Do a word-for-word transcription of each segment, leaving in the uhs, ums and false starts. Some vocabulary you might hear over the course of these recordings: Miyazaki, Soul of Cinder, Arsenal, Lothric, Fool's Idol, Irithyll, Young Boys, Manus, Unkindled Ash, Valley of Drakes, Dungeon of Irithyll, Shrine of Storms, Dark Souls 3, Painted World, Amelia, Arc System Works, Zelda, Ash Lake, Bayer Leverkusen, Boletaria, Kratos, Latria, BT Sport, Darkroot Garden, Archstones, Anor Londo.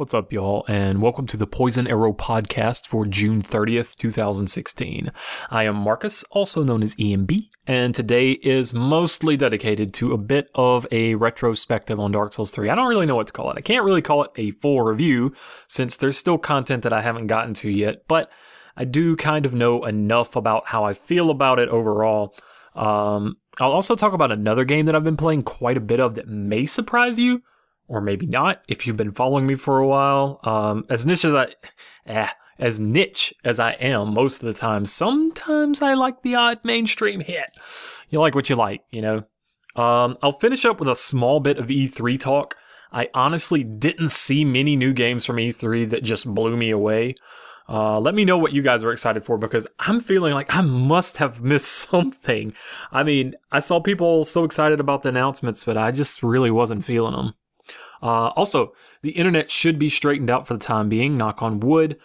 What's up, y'all, and welcome to the Poison Arrow podcast for June thirtieth, two thousand sixteen. I am Marcus, also known as E M B, and today is mostly dedicated to a bit of a retrospective on Dark Souls three. I don't really know what to call it. I can't really call it a full review since there's still content that I haven't gotten to yet, but I do kind of know enough about how I feel about it overall. Um, I'll also talk about another game that I've been playing quite a bit of that may surprise you. Or maybe not, if you've been following me for a while. Um, as niche as I, eh, as niche as I am, most of the time, sometimes I like the odd mainstream hit. You like what you like, you know. Um, I'll finish up with a small bit of E three talk. I honestly didn't see many new games from E three that just blew me away. Uh, let me know what you guys are excited for, because I'm feeling like I must have missed something. I mean, I saw people so excited about the announcements, but I just really wasn't feeling them. Uh, also, the internet should be straightened out for the time being, knock on wood.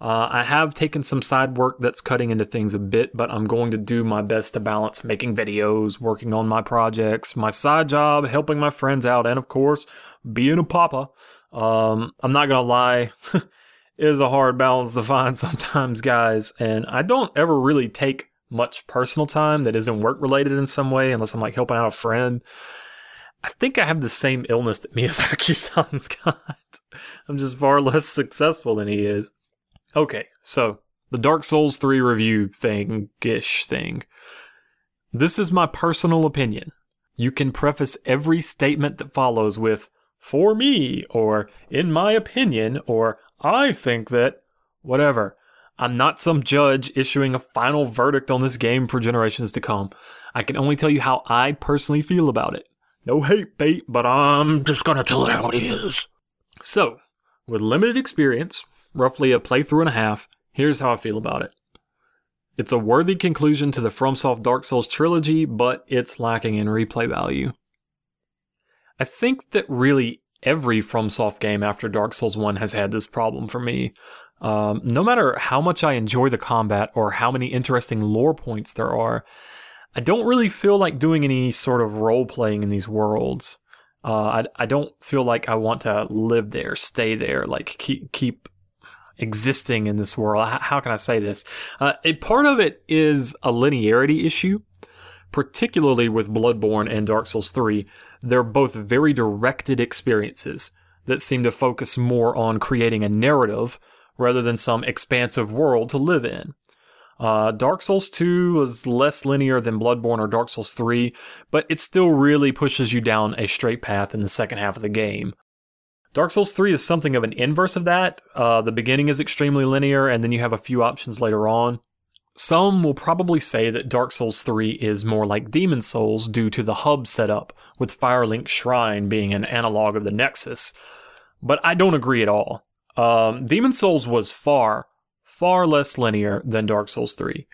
Uh, I have taken some side work that's cutting into things a bit, but I'm going to do my best to balance making videos, working on my projects, my side job, helping my friends out, and of course, being a papa. Um, I'm not going to lie, it is a hard balance to find sometimes, guys, and I don't ever really take much personal time that isn't work-related in some way, unless I'm like helping out a friend. I think I have the same illness that Miyazaki-san's got. I'm just far less successful than he is. Okay, so the Dark Souls three review thing-ish thing. This is my personal opinion. You can preface every statement that follows with, for me, or in my opinion, or I think that, whatever. I'm not some judge issuing a final verdict on this game for generations to come. I can only tell you how I personally feel about it. No hate bait, but I'm just gonna tell it how it is. So, with limited experience, roughly a playthrough and a half, here's how I feel about it. It's a worthy conclusion to the FromSoft Dark Souls trilogy, but it's lacking in replay value. I think that really every FromSoft game after Dark Souls one has had this problem for me. Um, no matter how much I enjoy the combat or how many interesting lore points there are, I don't really feel like doing any sort of role-playing in these worlds. Uh, I, I don't feel like I want to live there, stay there, like keep keep existing in this world. How, how can I say this? Uh, a part of it is a linearity issue, particularly with Bloodborne and Dark Souls three. They're both very directed experiences that seem to focus more on creating a narrative rather than some expansive world to live in. Uh, Dark Souls two was less linear than Bloodborne or Dark Souls three, but it still really pushes you down a straight path in the second half of the game. Dark Souls three is something of an inverse of that. Uh, the beginning is extremely linear, and then you have a few options later on. Some will probably say that Dark Souls three is more like Demon's Souls due to the hub setup, with Firelink Shrine being an analog of the Nexus, but I don't agree at all. Um, Demon's Souls was far... far less linear than Dark Souls three.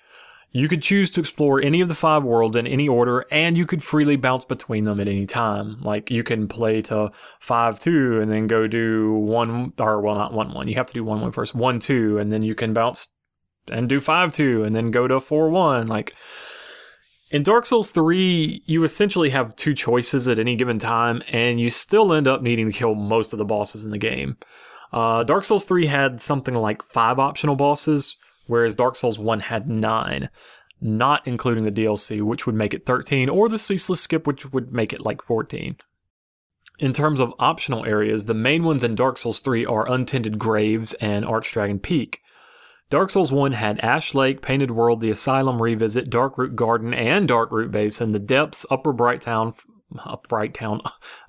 You could choose to explore any of the five worlds in any order, and you could freely bounce between them at any time. Like, you can play to five two and then go do one, or well, not one one. You have to do one one first. one two, and then you can bounce and do five two, and then go to four one. Like, in Dark Souls three, you essentially have two choices at any given time, and you still end up needing to kill most of the bosses in the game. Uh, Dark Souls three had something like five optional bosses, whereas Dark Souls one had nine, not including the D L C, which would make it thirteen, or the Ceaseless Skip, which would make it like fourteen. In terms of optional areas, the main ones in Dark Souls three are Untended Graves and Archdragon Peak. Dark Souls one had Ash Lake, Painted World, the Asylum Revisit, Darkroot Garden, and Darkroot Basin, the Depths, Upper Blighttown... Upper Blighttown.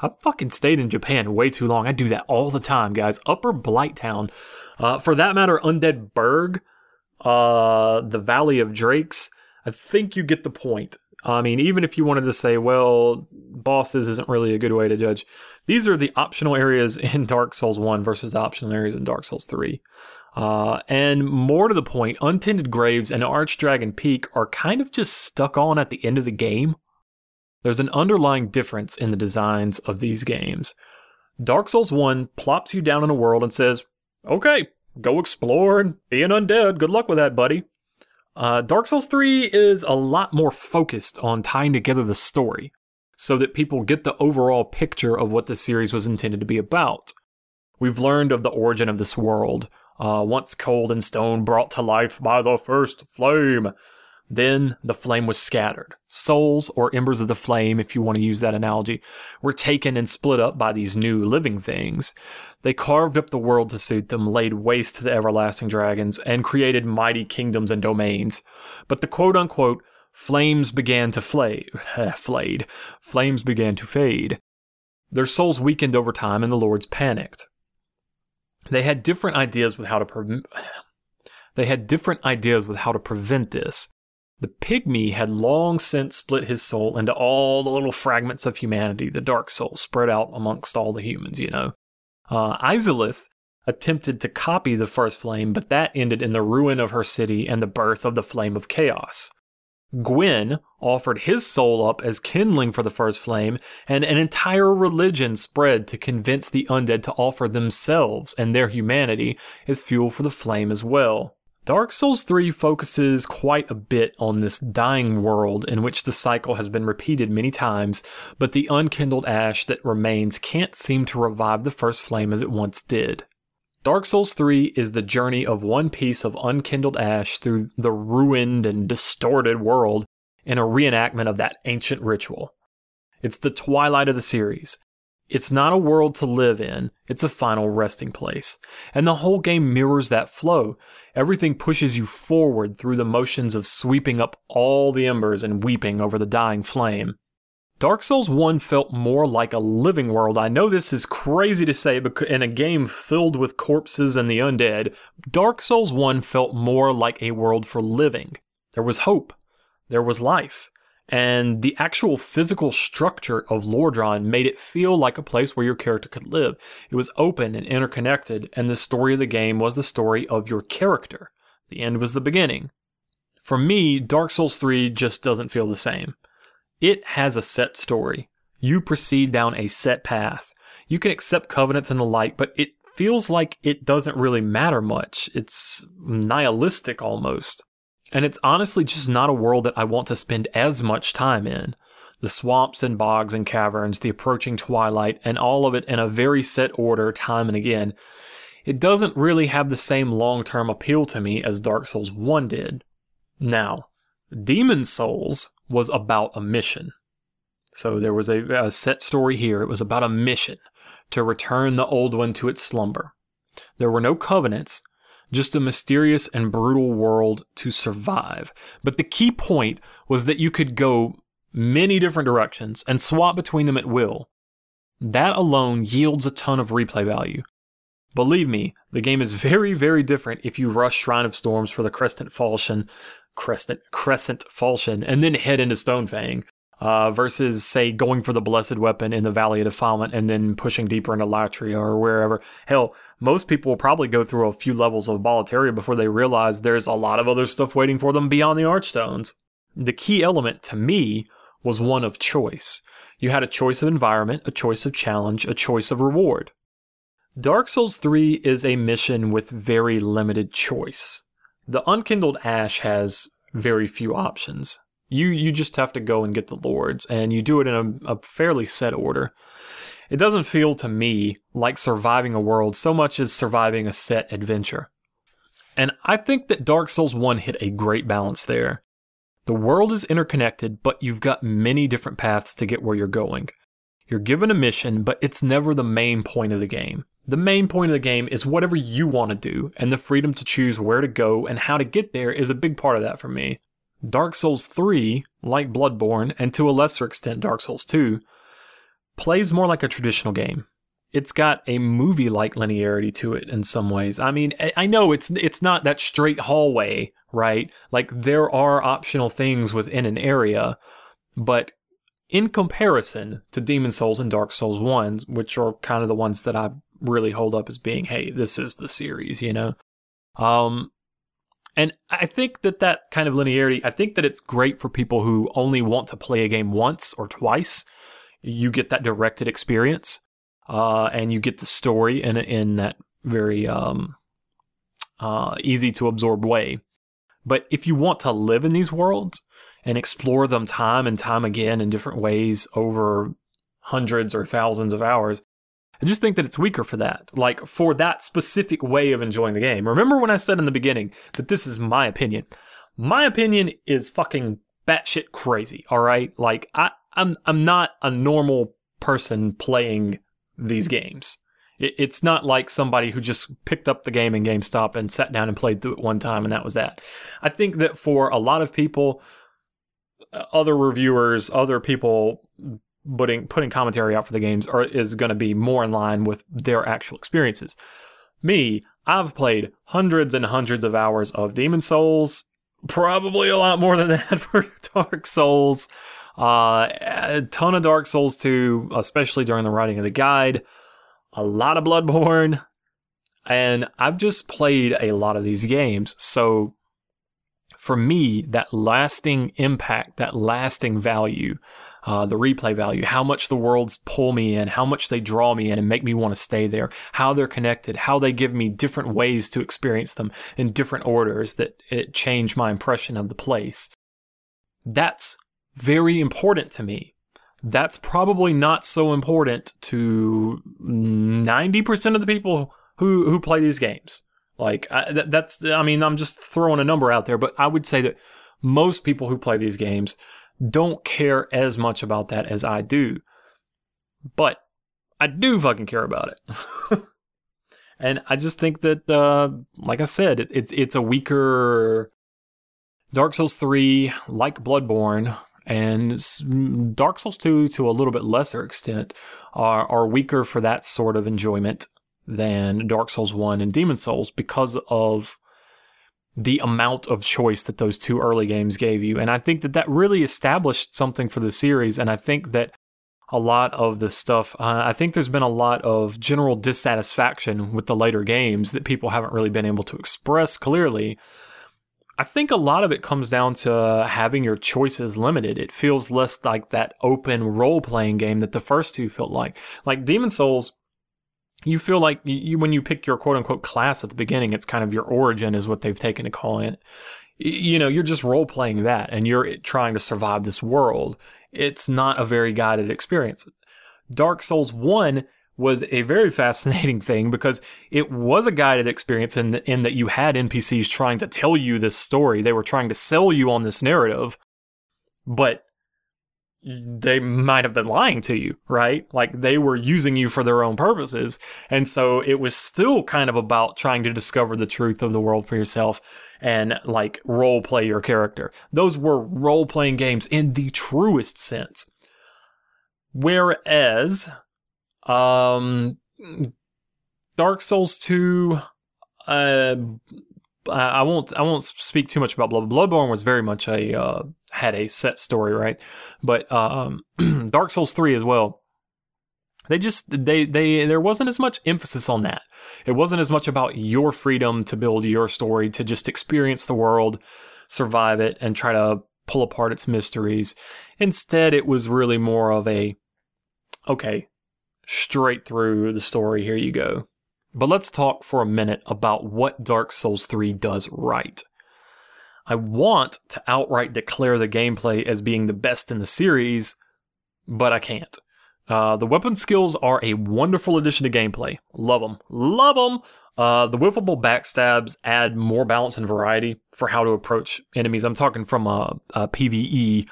I fucking stayed in Japan way too long. I do that all the time, guys. Upper Blighttown. Uh, for that matter, Undead Burg, uh, the Valley of Drakes. I think you get the point. I mean, even if you wanted to say, well, bosses isn't really a good way to judge. These are the optional areas in Dark Souls one versus the optional areas in Dark Souls three. Uh, and more to the point, Untended Graves and Archdragon Peak are kind of just stuck on at the end of the game. There's an underlying difference in the designs of these games. Dark Souls one plops you down in a world and says, okay, go explore and be an undead. Good luck with that, buddy. Uh, Dark Souls three is a lot more focused on tying together the story so that people get the overall picture of what the series was intended to be about. We've learned of the origin of this world, uh, once cold and stone, brought to life by the first flame. Then the flame was scattered. Souls, or embers of the flame, if you want to use that analogy, were taken and split up by these new living things. They carved up the world to suit them, laid waste to the everlasting dragons, and created mighty kingdoms and domains. But the quote-unquote flames began to flay, flayed. Flames began to fade. Their souls weakened over time, and the lords panicked. They had different ideas with how to pre- They had different ideas with how to prevent this. The pygmy had long since split his soul into all the little fragments of humanity, the dark soul spread out amongst all the humans, you know. Uh, Izalith attempted to copy the first flame, but that ended in the ruin of her city and the birth of the flame of chaos. Gwyn offered his soul up as kindling for the first flame, and an entire religion spread to convince the undead to offer themselves and their humanity as fuel for the flame as well. Dark Souls three focuses quite a bit on this dying world in which the cycle has been repeated many times, but the unkindled ash that remains can't seem to revive the first flame as it once did. Dark Souls three is the journey of one piece of unkindled ash through the ruined and distorted world in a reenactment of that ancient ritual. It's the twilight of the series. It's not a world to live in, it's a final resting place. And the whole game mirrors that flow. Everything pushes you forward through the motions of sweeping up all the embers and weeping over the dying flame. Dark Souls one felt more like a living world. I know this is crazy to say because in a game filled with corpses and the undead, Dark Souls one felt more like a world for living. There was hope. There was life. And the actual physical structure of Lordran made it feel like a place where your character could live. It was open and interconnected, and the story of the game was the story of your character. The end was the beginning. For me, Dark Souls three just doesn't feel the same. It has a set story. You proceed down a set path. You can accept covenants and the like, but it feels like it doesn't really matter much. It's nihilistic almost. And it's honestly just not a world that I want to spend as much time in. The swamps and bogs and caverns, the approaching twilight, and all of it in a very set order time and again. It doesn't really have the same long-term appeal to me as Dark Souls one did. Now, Demon's Souls was about a mission. So there was a, a set story here. It was about a mission to return the old one to its slumber. There were no covenants. Just a mysterious and brutal world to survive. But the key point was that you could go many different directions and swap between them at will. That alone yields a ton of replay value. Believe me, the game is very, very different if you rush Shrine of Storms for the Crescent Falchion, Crescent, Crescent Falchion, and then head into Stonefang, uh, versus, say, going for the Blessed Weapon in the Valley of Defilement and then pushing deeper into Latria or wherever. Hell, most people will probably go through a few levels of Boletaria before they realize there's a lot of other stuff waiting for them beyond the Archstones. The key element, to me, was one of choice. You had a choice of environment, a choice of challenge, a choice of reward. Dark Souls three is a mission with very limited choice. The Unkindled Ash has very few options. You you just have to go and get the lords, and you do it in a, a fairly set order. It doesn't feel to me like surviving a world so much as surviving a set adventure. And I think that Dark Souls one hit a great balance there. The world is interconnected, but you've got many different paths to get where you're going. You're given a mission, but it's never the main point of the game. The main point of the game is whatever you want to do, and the freedom to choose where to go and how to get there is a big part of that for me. Dark Souls three, like Bloodborne, and to a lesser extent Dark Souls two, plays more like a traditional game. It's got a movie-like linearity to it in some ways. I mean, I know it's it's not that straight hallway, right? Like, there are optional things within an area, but in comparison to Demon's Souls and Dark Souls one, which are kind of the ones that I really hold up as being, hey, this is the series, you know? Um... And I think that that kind of linearity, I think that it's great for people who only want to play a game once or twice. You get that directed experience, uh, and you get the story in in that very um, uh, easy-to-absorb way. But if you want to live in these worlds and explore them time and time again in different ways over hundreds or thousands of hours, I just think that it's weaker for that, like for that specific way of enjoying the game. Remember when I said in the beginning that this is my opinion? My opinion is fucking batshit crazy, all right? Like I, I'm I'm not a normal person playing these games. It, it's not like somebody who just picked up the game in GameStop and sat down and played through it one time and that was that. I think that for a lot of people, other reviewers, other people putting putting commentary out for the games are, is going to be more in line with their actual experiences. Me, I've played hundreds and hundreds of hours of Demon's Souls, probably a lot more than that for Dark Souls, uh, a ton of Dark Souls two, especially during the writing of the guide, a lot of Bloodborne, and I've just played a lot of these games. So for me, that lasting impact, that lasting value, Uh, the replay value, how much the worlds pull me in, how much they draw me in and make me want to stay there, how they're connected, how they give me different ways to experience them in different orders that it changed my impression of the place. That's very important to me. That's probably not so important to ninety percent of the people who, who play these games. Like I, that, that's, I mean, I'm just throwing a number out there, but I would say that most people who play these games don't care as much about that as I do. But I do fucking care about it. And I just think that, uh, like I said, it, it, it's a weaker... Dark Souls three, like Bloodborne, and Dark Souls two, to a little bit lesser extent, are, are weaker for that sort of enjoyment than Dark Souls one and Demon's Souls because of the amount of choice that those two early games gave you. And I think that that really established something for the series. And I think that a lot of the stuff, uh, I think there's been a lot of general dissatisfaction with the later games that people haven't really been able to express clearly. I think a lot of it comes down to having your choices limited. It feels less like that open role-playing game that the first two felt like. Like Demon's Souls, you feel like you, when you pick your quote-unquote class at the beginning, it's kind of your origin is what they've taken to call it. You know, you're just role-playing that, and you're trying to survive this world. It's not a very guided experience. Dark Souls one was a very fascinating thing because it was a guided experience in, the, in that you had N P Cs trying to tell you this story. They were trying to sell you on this narrative, but they might have been lying to you, right? Like they were using you for their own purposes. And so it was still kind of about trying to discover the truth of the world for yourself and like role play your character. Those were role playing games in the truest sense. Whereas um, Dark Souls two, uh, I won't I won't speak too much about Bloodborne. Bloodborne was very much a uh, had a set story, right? But um, Dark Souls three as well. They just they they there wasn't as much emphasis on that. It wasn't as much about your freedom to build your story, to just experience the world, survive it, and try to pull apart its mysteries. Instead, it was really more of a okay, straight through the story. Here you go. But let's talk for a minute about what Dark Souls three does right. I want to outright declare the gameplay as being the best in the series, but I can't. Uh, the weapon skills are a wonderful addition to gameplay. Love them. Love them! Uh, the whiffable backstabs add more balance and variety for how to approach enemies. I'm talking from a, a P V E,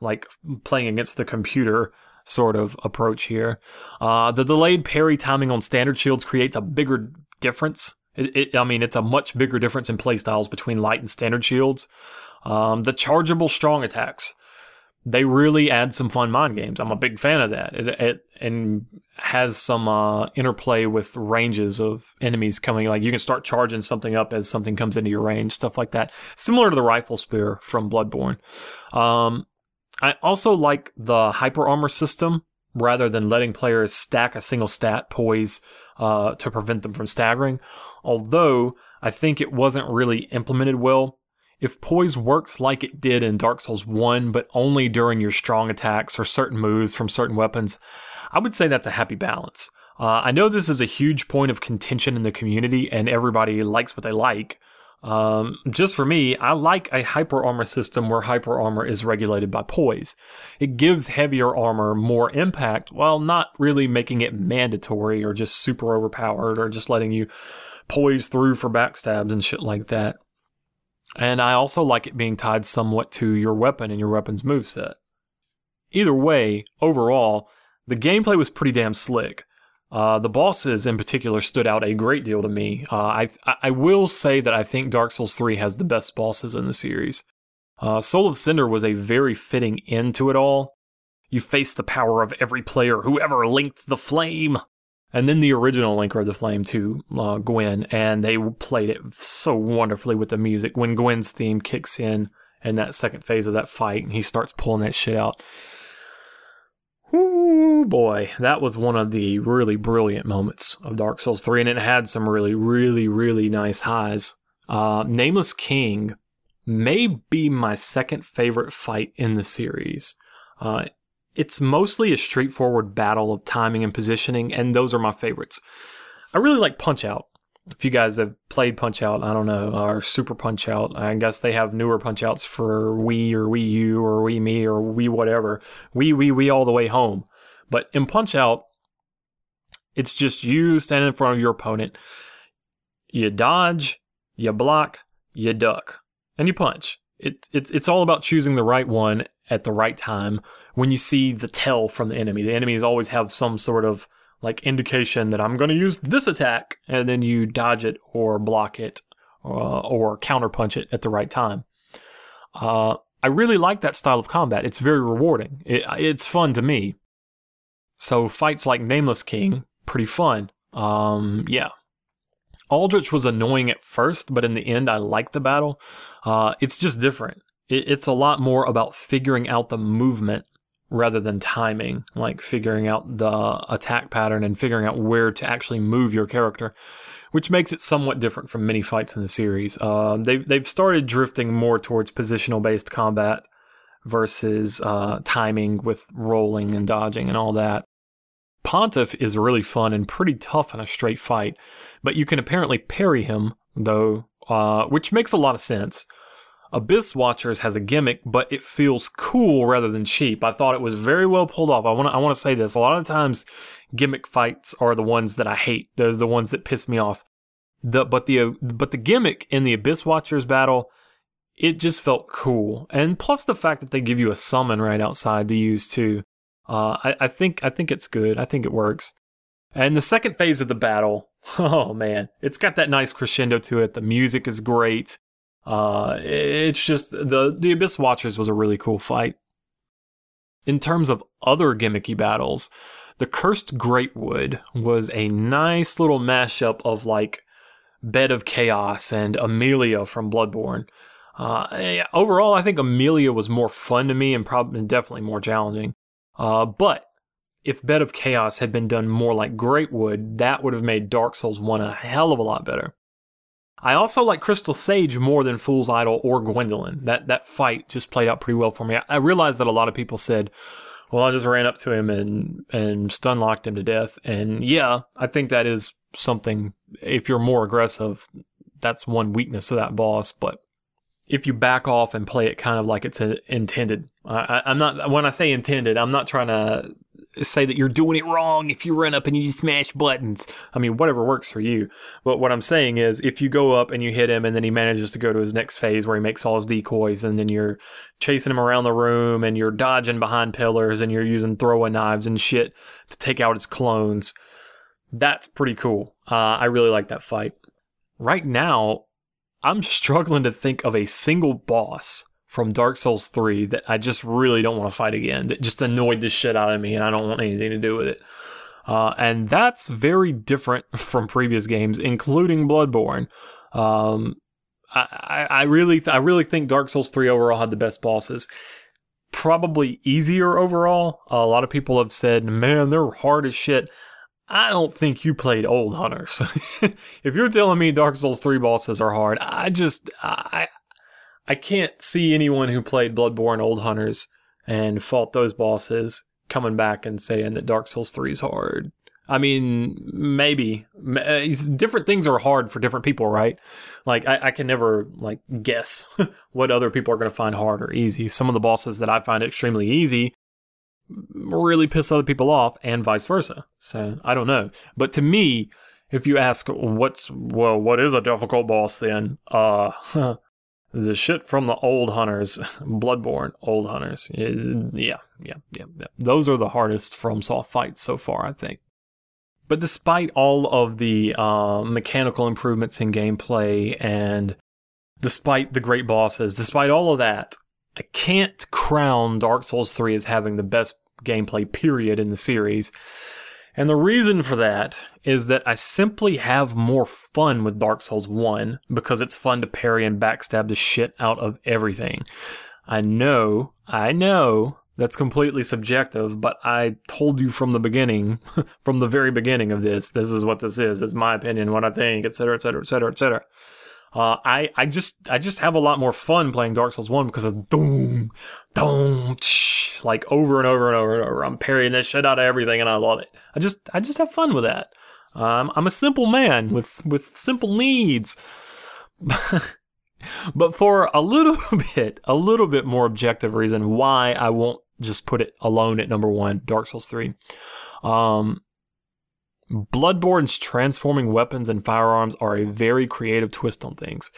like playing against the computer sort of approach here. Uh, the delayed parry timing on standard shields creates a bigger difference. It, it, I mean, it's a much bigger difference in playstyles between light and standard shields. Um, the chargeable strong attacks, they really add some fun mind games. I'm a big fan of that. It, it and has some uh, interplay with ranges of enemies coming. Like you can start charging something up as something comes into your range, stuff like that. Similar to the rifle spear from Bloodborne. Um, I also like the hyper armor system rather than letting players stack a single stat poise uh, to prevent them from staggering, although I think it wasn't really implemented well. If poise works like it did in Dark Souls one, but only during your strong attacks or certain moves from certain weapons, I would say that's a happy balance. Uh, I know this is a huge point of contention in the community and everybody likes what they like, Um, just for me, I like a hyper armor system where hyper armor is regulated by poise. It gives heavier armor more impact while not really making it mandatory or just super overpowered or just letting you poise through for backstabs and shit like that. And I also like it being tied somewhat to your weapon and your weapon's moveset. Either way, overall, the gameplay was pretty damn slick. Uh, the bosses in particular stood out a great deal to me. Uh, I I will say that I think Dark Souls three has the best bosses in the series. Uh, Soul of Cinder was a very fitting end to it all. You face the power of every player who ever linked the flame. And then the original linker of the flame too, uh, Gwyn, and they played it so wonderfully with the music when Gwyn's theme kicks in in that second phase of that fight and he starts pulling that shit out. Ooh, boy, that was one of the really brilliant moments of Dark Souls three, and it had some really, really, really nice highs. Uh, Nameless King may be my second favorite fight in the series. Uh, it's mostly a straightforward battle of timing and positioning, and those are my favorites. I really like Punch-Out! If you guys have played Punch-Out, I don't know, or Super Punch-Out, I guess they have newer Punch-Outs for Wii or Wii U or Wii Me or Wii whatever. Wii, Wii, Wii all the way home. But in Punch-Out, it's just you standing in front of your opponent. You dodge, you block, you duck, and you punch. It, it's, it's all about choosing the right one at the right time when you see the tell from the enemy. The enemies always have some sort of like indication that I'm going to use this attack, and then you dodge it or block it uh, or counterpunch it at the right time. Uh, I really like that style of combat. It's very rewarding. It, it's fun to me. So fights like Nameless King, pretty fun. Um, yeah. Aldrich was annoying at first, but in the end I liked the battle. Uh, it's just different. It, it's a lot more about figuring out the movement rather than timing, like figuring out the attack pattern and figuring out where to actually move your character, which makes it somewhat different from many fights in the series. Uh, they've, they've started drifting more towards positional-based combat versus uh, timing with rolling and dodging and all that. Pontiff is really fun and pretty tough in a straight fight, but you can apparently parry him, though, uh, which makes a lot of sense. Abyss Watchers has a gimmick, but it feels cool rather than cheap. I thought it was very well pulled off. I want to I want to say this. A lot of times, gimmick fights are the ones that I hate. They're the ones that piss me off. The, but, the, but the gimmick in the Abyss Watchers battle, it just felt cool. And plus the fact that they give you a summon right outside to use too. Uh, I, I think I think it's good. I think it works. And the second phase of the battle, oh man, it's got that nice crescendo to it. The music is great. Uh, it's just the, the Abyss Watchers was a really cool fight. In terms of other gimmicky battles, the Cursed Greatwood was a nice little mashup of like Bed of Chaos and Amelia from Bloodborne. Uh, overall, I think Amelia was more fun to me and probably definitely more challenging. Uh, but if Bed of Chaos had been done more like Greatwood, that would have made Dark Souls one a hell of a lot better. I also like Crystal Sage more than Fool's Idol or Gwendolyn. That that fight just played out pretty well for me. I, I realized that a lot of people said, well, I just ran up to him and, and stun-locked him to death. And yeah, I think that is something, if you're more aggressive, that's one weakness of that boss. But if you back off and play it kind of like it's intended, I, I'm not, when I say intended, I'm not trying to say that you're doing it wrong if you run up and you smash buttons. I mean, whatever works for you. But what I'm saying is if you go up and you hit him and then he manages to go to his next phase where he makes all his decoys and then you're chasing him around the room and you're dodging behind pillars and you're using throwing knives and shit to take out his clones, that's pretty cool. Uh, I really like that fight. Right now, I'm struggling to think of a single boss from Dark Souls three that I just really don't want to fight again, that just annoyed the shit out of me and I don't want anything to do with it. Uh, and that's very different from previous games, including Bloodborne. Um, I, I, I really th- I really think Dark Souls three overall had the best bosses. Probably easier overall. A lot of people have said, man, they're hard as shit. I don't think you played old Hunters. If you're telling me Dark Souls three bosses are hard, I just... I. I can't see anyone who played Bloodborne Old Hunters and fought those bosses coming back and saying that Dark Souls three is hard. I mean, maybe different things are hard for different people, right? Like I, I can never like guess what other people are going to find hard or easy. Some of the bosses that I find extremely easy really piss other people off, and vice versa. So I don't know. But to me, if you ask what's, well, what is a difficult boss then? Uh, the shit from the old hunters, Bloodborne, old hunters. Yeah, yeah, yeah, yeah. Those are the hardest FromSoft fights so far, I think. But despite all of the uh, mechanical improvements in gameplay and despite the great bosses, despite all of that, I can't crown Dark Souls three as having the best gameplay period in the series. And the reason for that is that I simply have more fun with Dark Souls one because it's fun to parry and backstab the shit out of everything. I know, I know... that's completely subjective, but I told you from the beginning, from the very beginning of this, this is what this is. It's my opinion, what I think, et cetera, et cetera, et cetera, et cetera. Uh, I, I just I just have a lot more fun playing Dark Souls one because of doom, doom, tsh, like over and over and over and over. I'm parrying that shit out of everything, and I love it. I just I just have fun with that. Um, I'm a simple man with, with simple needs. But for a little bit, a little bit more objective reason why I won't just put it alone at number one, Dark Souls three. Um, Bloodborne's transforming weapons and firearms are a very creative twist on things.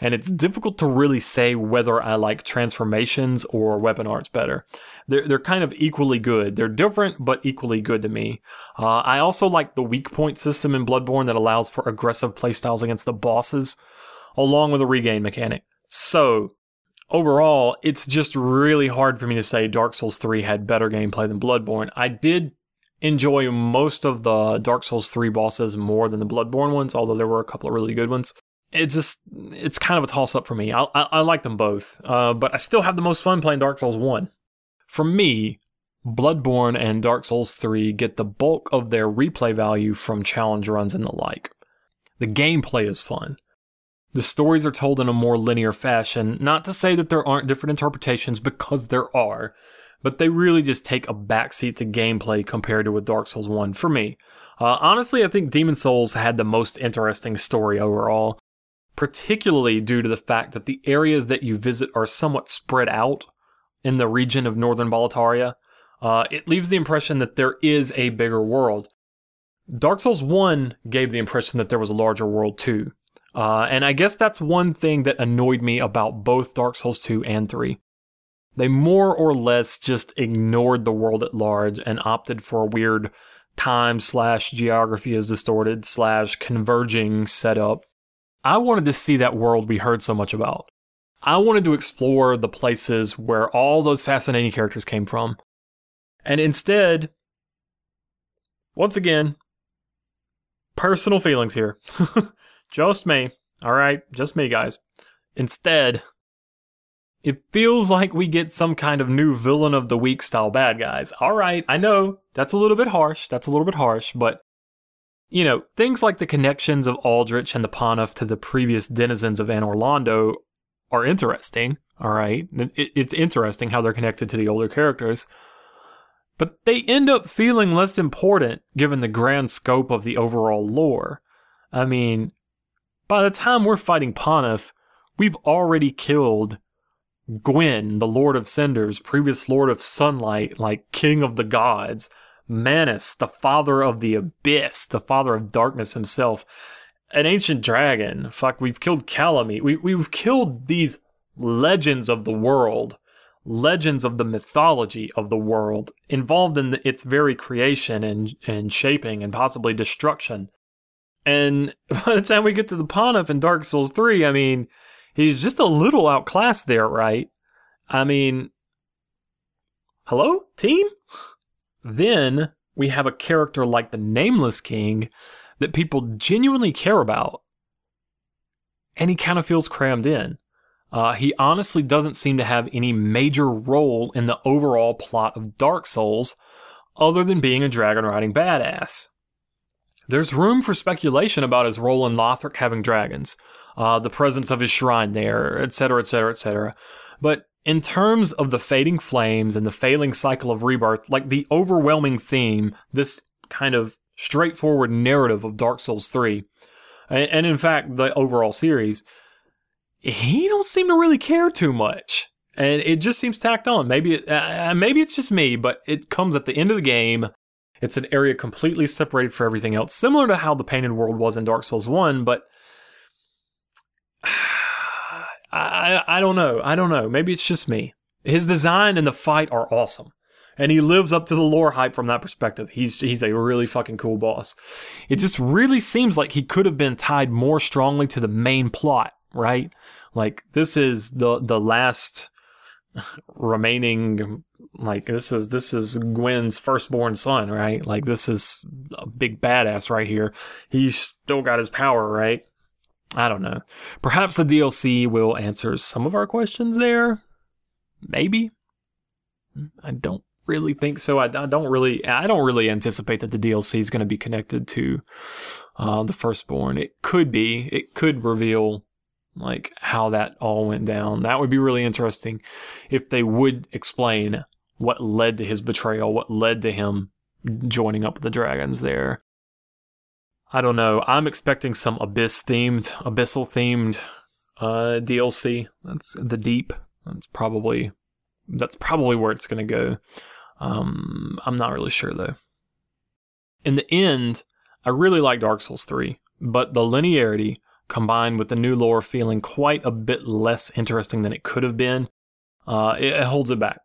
And it's difficult to really say whether I like transformations or weapon arts better. They're, they're kind of equally good. They're different, but equally good to me. Uh, I also like the weak point system in Bloodborne that allows for aggressive playstyles against the bosses, along with a regain mechanic. So, overall, it's just really hard for me to say Dark Souls three had better gameplay than Bloodborne. I did enjoy most of the Dark Souls three bosses more than the Bloodborne ones, although there were a couple of really good ones. It just, it's kind of a toss-up for me. I, I, I like them both, uh, but I still have the most fun playing Dark Souls one. For me, Bloodborne and Dark Souls three get the bulk of their replay value from challenge runs and the like. The gameplay is fun. The stories are told in a more linear fashion, not to say that there aren't different interpretations, because there are, but they really just take a backseat to gameplay compared to with Dark Souls one, for me. Uh, honestly, I think Demon's Souls had the most interesting story overall, particularly due to the fact that the areas that you visit are somewhat spread out in the region of northern Boletaria. Uh, it leaves the impression that there is a bigger world. Dark Souls one gave the impression that there was a larger world too. Uh, and I guess that's one thing that annoyed me about both Dark Souls two and three. They more or less just ignored the world at large and opted for a weird time slash geography is distorted slash converging setup. I wanted to see that world we heard so much about. I wanted to explore the places where all those fascinating characters came from. And instead, once again, personal feelings here. Just me. All right. Just me, guys. Instead, it feels like we get some kind of new villain of the week style bad guys. All right. I know that's a little bit harsh. That's a little bit harsh. But, you know, things like the connections of Aldrich and the Pontiff to the previous denizens of Anor Londo are interesting. All right. It's interesting how they're connected to the older characters. But they end up feeling less important given the grand scope of the overall lore. I mean... by the time we're fighting Pontiff, we've already killed Gwyn, the Lord of Cinders, previous Lord of Sunlight, like King of the Gods, Manus, the Father of the Abyss, the Father of Darkness himself, an ancient dragon. Fuck, we've killed Calamy. We, we've killed these legends of the world, legends of the mythology of the world, involved in the, its very creation and, and shaping and possibly destruction. And by the time we get to the Pontiff in Dark Souls three, I mean, he's just a little outclassed there, right? I mean, hello, team? Then we have a character like the Nameless King that people genuinely care about. And he kind of feels crammed in. Uh, he honestly doesn't seem to have any major role in the overall plot of Dark Souls other than being a dragon-riding badass. There's room for speculation about his role in Lothric having dragons, uh, the presence of his shrine there, et cetera, et cetera, et cetera. But in terms of the fading flames and the failing cycle of rebirth, like the overwhelming theme this kind of straightforward narrative of Dark Souls three, and, and in fact, the overall series, he don't seem to really care too much. And it just seems tacked on. Maybe it, uh, maybe it's just me, but it comes at the end of the game. It's an area completely separated from everything else, similar to how the Painted World was in Dark Souls one, but I, I don't know. I don't know. Maybe it's just me. His design and the fight are awesome, and he lives up to the lore hype from that perspective. He's he's a really fucking cool boss. It just really seems like he could have been tied more strongly to the main plot, right? Like, this is the the last remaining, like, this is this is Gwyn's firstborn son, right? Like, this is a big badass right here. He's still got his power, right? I don't know. Perhaps the D L C will answer some of our questions there. Maybe. I don't really think so. I, I don't really. I don't really anticipate that the D L C is going to be connected to uh, the Firstborn. It could be. It could reveal like how that all went down. That would be really interesting if they would explain what led to his betrayal, what led to him joining up with the dragons there. I don't know. I'm expecting some abyss-themed, abyssal-themed uh, D L C. That's the deep. That's probably that's probably where it's going to go. Um, I'm not really sure though. In the end, I really like Dark Souls three, but the linearity combined with the new lore feeling quite a bit less interesting than it could have been, uh, it, it holds it back.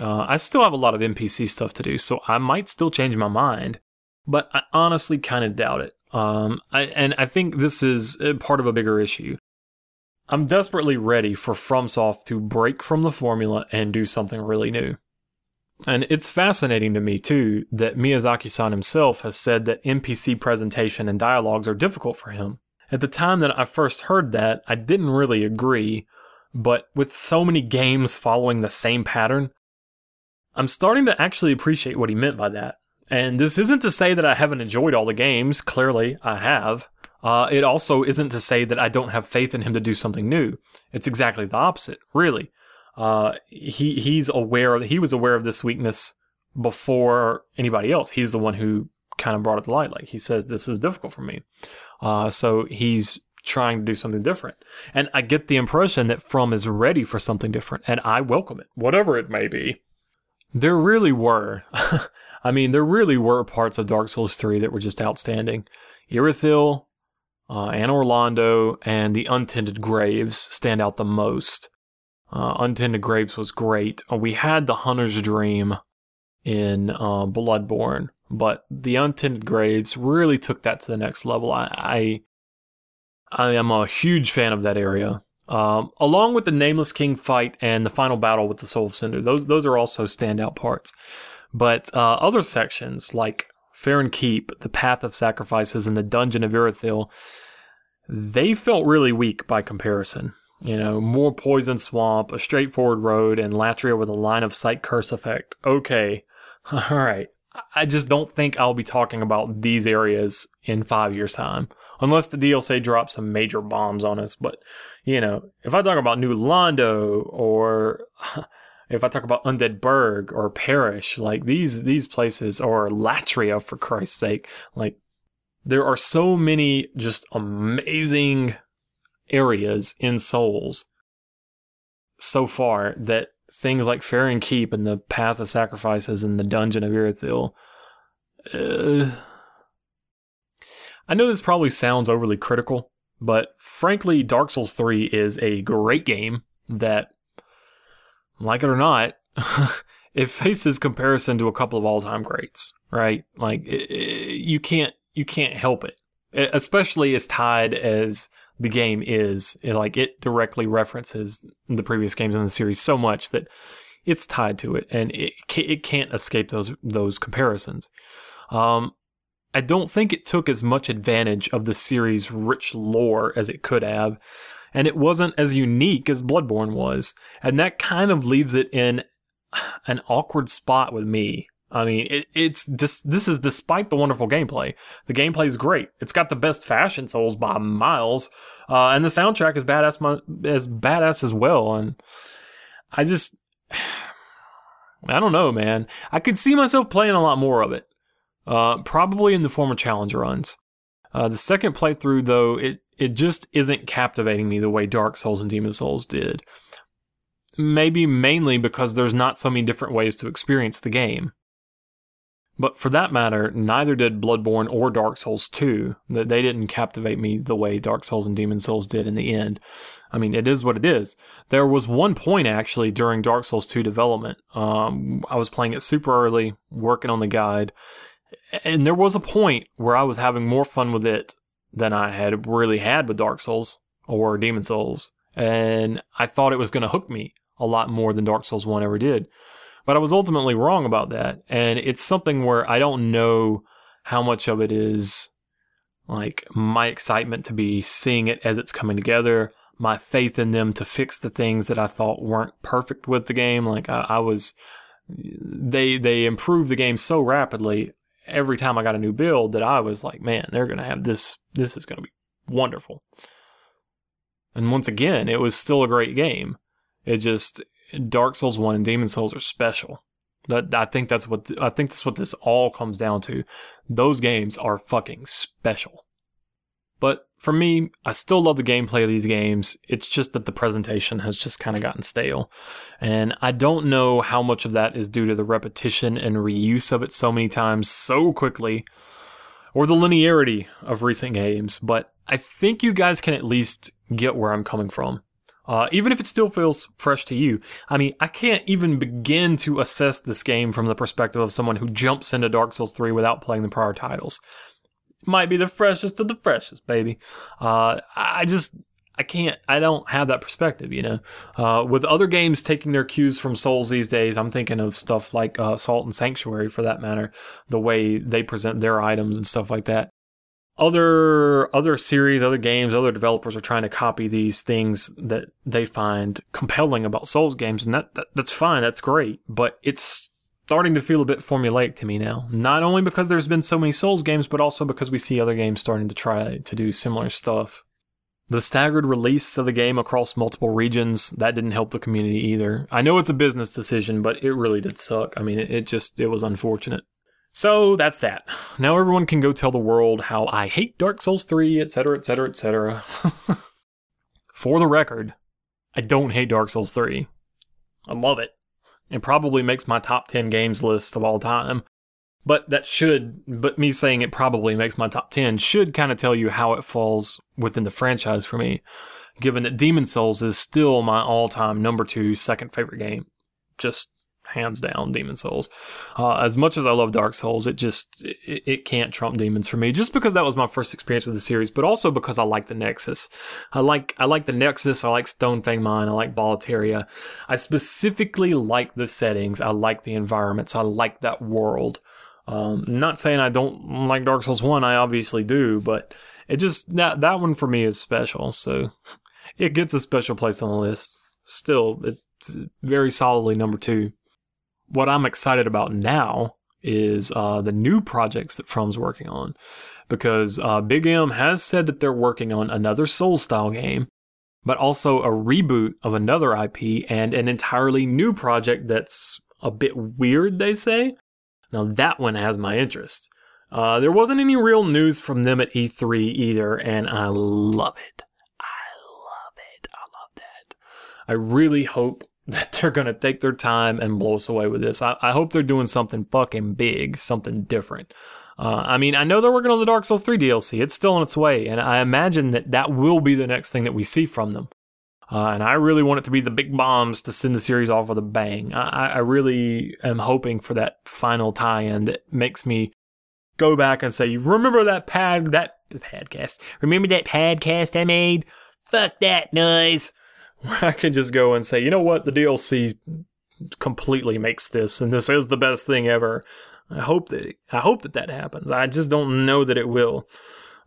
Uh, I still have a lot of N P C stuff to do, so I might still change my mind, but I honestly kind of doubt it. Um, I, and I think this is part of a bigger issue. I'm desperately ready for FromSoft to break from the formula and do something really new. And it's fascinating to me, too, that Miyazaki-san himself has said that N P C presentation and dialogues are difficult for him. At the time that I first heard that, I didn't really agree, but with so many games following the same pattern, I'm starting to actually appreciate what he meant by that. And this isn't to say that I haven't enjoyed all the games. Clearly, I have. Uh, it also isn't to say that I don't have faith in him to do something new. It's exactly the opposite, really. Uh, he he's aware of, he was aware of this weakness before anybody else. He's the one who kind of brought it to light. Like, he says, this is difficult for me. Uh, so he's trying to do something different. And I get the impression that From is ready for something different, and I welcome it, whatever it may be. There really were, I mean, there really were parts of Dark Souls three that were just outstanding. Irithyll, Uh, Anor Londo, and the Untended Graves stand out the most. Uh, Untended Graves was great. Uh, we had the Hunter's Dream in uh, Bloodborne, but the Untended Graves really took that to the next level. I I, I am a huge fan of that area. Um, along with the Nameless King fight and the final battle with the Soul of Cinder, those, those are also standout parts. But uh, other sections, like Fair and Keep, the Path of Sacrifices, and the Dungeon of Irithyll, they felt really weak by comparison. You know, more Poison Swamp, a straightforward road, and Latria with a line of sight curse effect. Okay, all right. I just don't think I'll be talking about these areas in five years' time, unless the D L C drops some major bombs on us. But, you know, if I talk about New Londo or... If I talk about Undead Burg or Parish, like these these places, or Latria, for Christ's sake, like there are so many just amazing areas in Souls so far that things like Fair and Keep and the Path of Sacrifices and the Dungeon of Irithyll. Uh, I know this probably sounds overly critical, but frankly, Dark Souls three is a great game that, like it or not, it faces comparison to a couple of all-time greats, right? Like, it, it, you can't you can't help it, it especially as tied as the game is. It, like, it directly references the previous games in the series so much that it's tied to it, and it it can't escape those those comparisons. Um, I don't think it took as much advantage of the series' rich lore as it could have. And it wasn't as unique as Bloodborne was. And that kind of leaves it in an awkward spot with me. I mean, it, it's just, this is despite the wonderful gameplay. The gameplay is great. It's got the best fashion Souls by miles. Uh, and the soundtrack is badass, my, is badass as well. And I just, I don't know, man. I could see myself playing a lot more of it. uh, probably in the form of challenge runs. Uh, the second playthrough, though, it, it just isn't captivating me the way Dark Souls and Demon's Souls did. Maybe mainly because there's not so many different ways to experience the game. But for that matter, neither did Bloodborne or Dark Souls two. They didn't captivate me the way Dark Souls and Demon's Souls did in the end. I mean, it is what it is. There was one point, actually, during Dark Souls two development. Um, I was playing it super early, working on the guide, and there was a point where I was having more fun with it than I had really had with Dark Souls or Demon's Souls. And I thought it was going to hook me a lot more than Dark Souls one ever did. But I was ultimately wrong about that, and it's something where I don't know how much of it is like my excitement to be seeing it as it's coming together, my faith in them to fix the things that I thought weren't perfect with the game. Like I, I was, they they improved the game so rapidly every time I got a new build that I was like, man, they're gonna have this. This is gonna be wonderful. And once again, it was still a great game. It just. Dark Souls one and Demon's Souls are special. I think that's what I think that's what this all comes down to. Those games are fucking special. But for me, I still love the gameplay of these games. It's just that the presentation has just kind of gotten stale. And I don't know how much of that is due to the repetition and reuse of it so many times so quickly, or the linearity of recent games, but I think you guys can at least get where I'm coming from. Uh, even if it still feels fresh to you. I mean, I can't even begin to assess this game from the perspective of someone who jumps into Dark Souls three without playing the prior titles. It might be the freshest of the freshest, baby. Uh, I just, I can't, I don't have that perspective, you know. Uh, with other games taking their cues from Souls these days, I'm thinking of stuff like uh, Salt and Sanctuary, for that matter, the way they present their items and stuff like that. Other other series, other games, other developers are trying to copy these things that they find compelling about Souls games, and that, that that's fine, that's great, but it's starting to feel a bit formulaic to me now. Not only because there's been so many Souls games, but also because we see other games starting to try to do similar stuff. The staggered release of the game across multiple regions, that didn't help the community either. I know it's a business decision, but it really did suck. I mean, it, it just, it was unfortunate. So that's that. Now everyone can go tell the world how I hate Dark Souls three, etc, etc, et cetera. For the record, I don't hate Dark Souls three. I love it. It probably makes my top ten games list of all time. But that should, but me saying it probably makes my top ten should kind of tell you how it falls within the franchise for me, given that Demon's Souls is still my all-time number two second favorite game. Just hands down, Demon's Souls. Uh, as much as I love Dark Souls, it just, it, it can't trump Demons for me, just because that was my first experience with the series, but also because I like the Nexus. I like I like the Nexus, I like Stonefang Mine, I like Boletaria. I specifically like the settings, I like the environments, I like that world. Um, not saying I don't like Dark Souls one, I obviously do, but it just, that, that one for me is special, so it gets a special place on the list. Still, it's very solidly number two. What I'm excited about now is uh, the new projects that From's working on, because uh, Big M has said that they're working on another Souls-style game, but also a reboot of another I P and an entirely new project that's a bit weird, they say. Now that one has my interest. Uh, there wasn't any real news from them at E three either, and I love it. I love it. I love that. I really hope that they're going to take their time and blow us away with this. I, I hope they're doing something fucking big, something different. Uh, I mean, I know they're working on the Dark Souls three D L C. It's still on its way, and I imagine that that will be the next thing that we see from them. Uh, and I really want it to be the big bombs to send the series off with a bang. I, I really am hoping for that final tie-in that makes me go back and say, remember that pad, that podcast? Remember that podcast I made? Fuck that noise. Where I can just go and say, you know what, the D L C completely makes this, and this is the best thing ever. I hope that I hope that that happens. I just don't know that it will.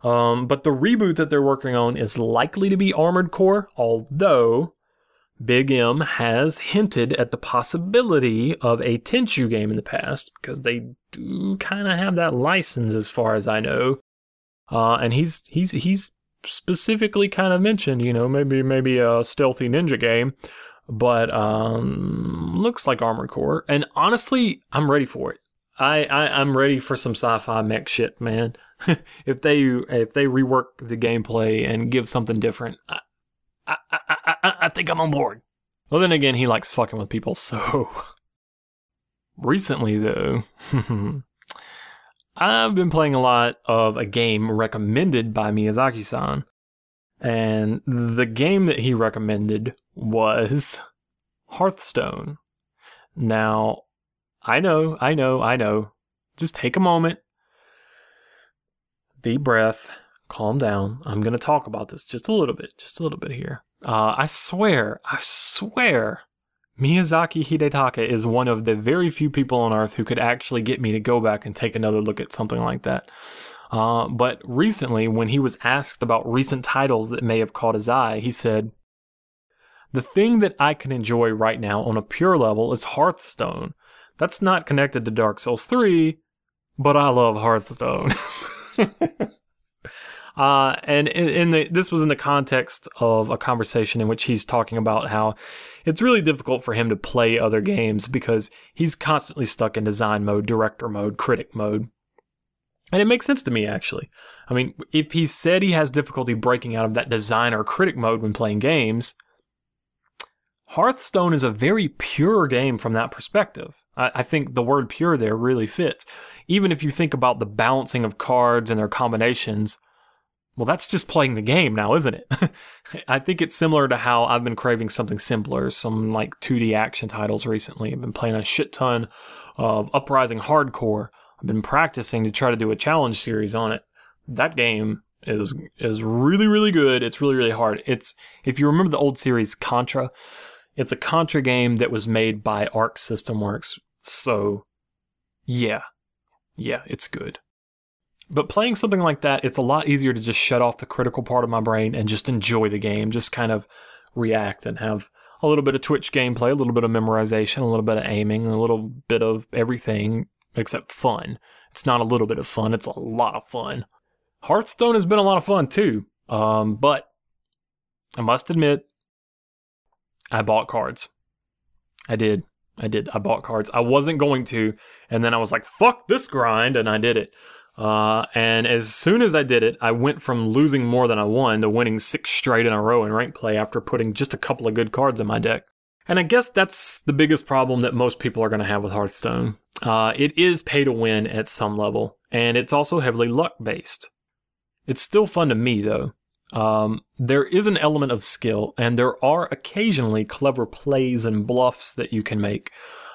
Um, but the reboot that they're working on is likely to be Armored Core, although Big M has hinted at the possibility of a Tenchu game in the past, because they do kind of have that license, as far as I know. Uh, and he's he's he's. specifically kind of mentioned, you know, maybe maybe a stealthy ninja game, but um looks like Armored Core, and honestly I'm ready for it. I, I I'm ready for some sci-fi mech shit, man. if they if they rework the gameplay and give something different, I I, I I I think I'm on board. Well, then again, he likes fucking with people, so. Recently, though, I've been playing a lot of a game recommended by Miyazaki-san, and the game that he recommended was Hearthstone. Now, I know, I know, I know. Just take a moment, deep breath, calm down. I'm going to talk about this just a little bit, just a little bit here. Uh, I swear, I swear, Miyazaki Hidetaka is one of the very few people on Earth who could actually get me to go back and take another look at something like that. Uh, but recently, when he was asked about recent titles that may have caught his eye, he said, "The thing that I can enjoy right now on a pure level is Hearthstone. That's not connected to Dark Souls three, but I love Hearthstone." Uh, and in the, this was in the context of a conversation in which he's talking about how it's really difficult for him to play other games because he's constantly stuck in design mode, director mode, critic mode. And it makes sense to me, actually. I mean, if he said he has difficulty breaking out of that design or critic mode when playing games, Hearthstone is a very pure game from that perspective. I, I think the word pure there really fits. Even if you think about the balancing of cards and their combinations, well, that's just playing the game now, isn't it? I think it's similar to how I've been craving something simpler, some like two D action titles recently. I've been playing a shit ton of Uprising Hardcore. I've been practicing to try to do a challenge series on it. That game is is really, really good. It's really, really hard. It's, if you remember the old series Contra, it's a Contra game that was made by Arc System Works. So, yeah. Yeah, it's good. But playing something like that, it's a lot easier to just shut off the critical part of my brain and just enjoy the game, just kind of react and have a little bit of Twitch gameplay, a little bit of memorization, a little bit of aiming, a little bit of everything except fun. It's not a little bit of fun, it's a lot of fun. Hearthstone has been a lot of fun too, um, but I must admit, I bought cards. I did. I did. I bought cards. I wasn't going to, and then I was like, fuck this grind, and I did it. Uh, and as soon as I did it, I went from losing more than I won to winning six straight in a row in ranked play after putting just a couple of good cards in my deck. And I guess that's the biggest problem that most people are going to have with Hearthstone. Uh, it is pay to win at some level, and it's also heavily luck-based. It's still fun to me, though. Um, there is an element of skill, and there are occasionally clever plays and bluffs that you can make.